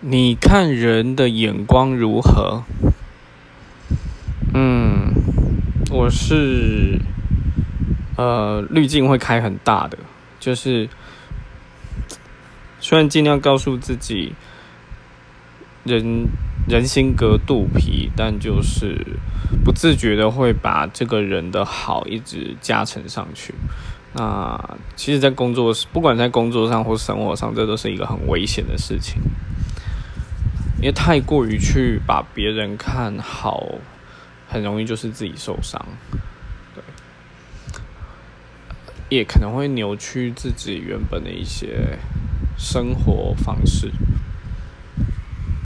你看人的眼光如何？我是滤镜会开很大的，就是虽然尽量告诉自己人心隔肚皮，但就是不自觉的会把这个人的好一直加成上去。那其实在工作，不管在工作上或生活上，这都是一个很危险的事情，因为太过于去把别人看好，很容易就是自己受伤，对，也可能会扭曲自己原本的一些生活方式。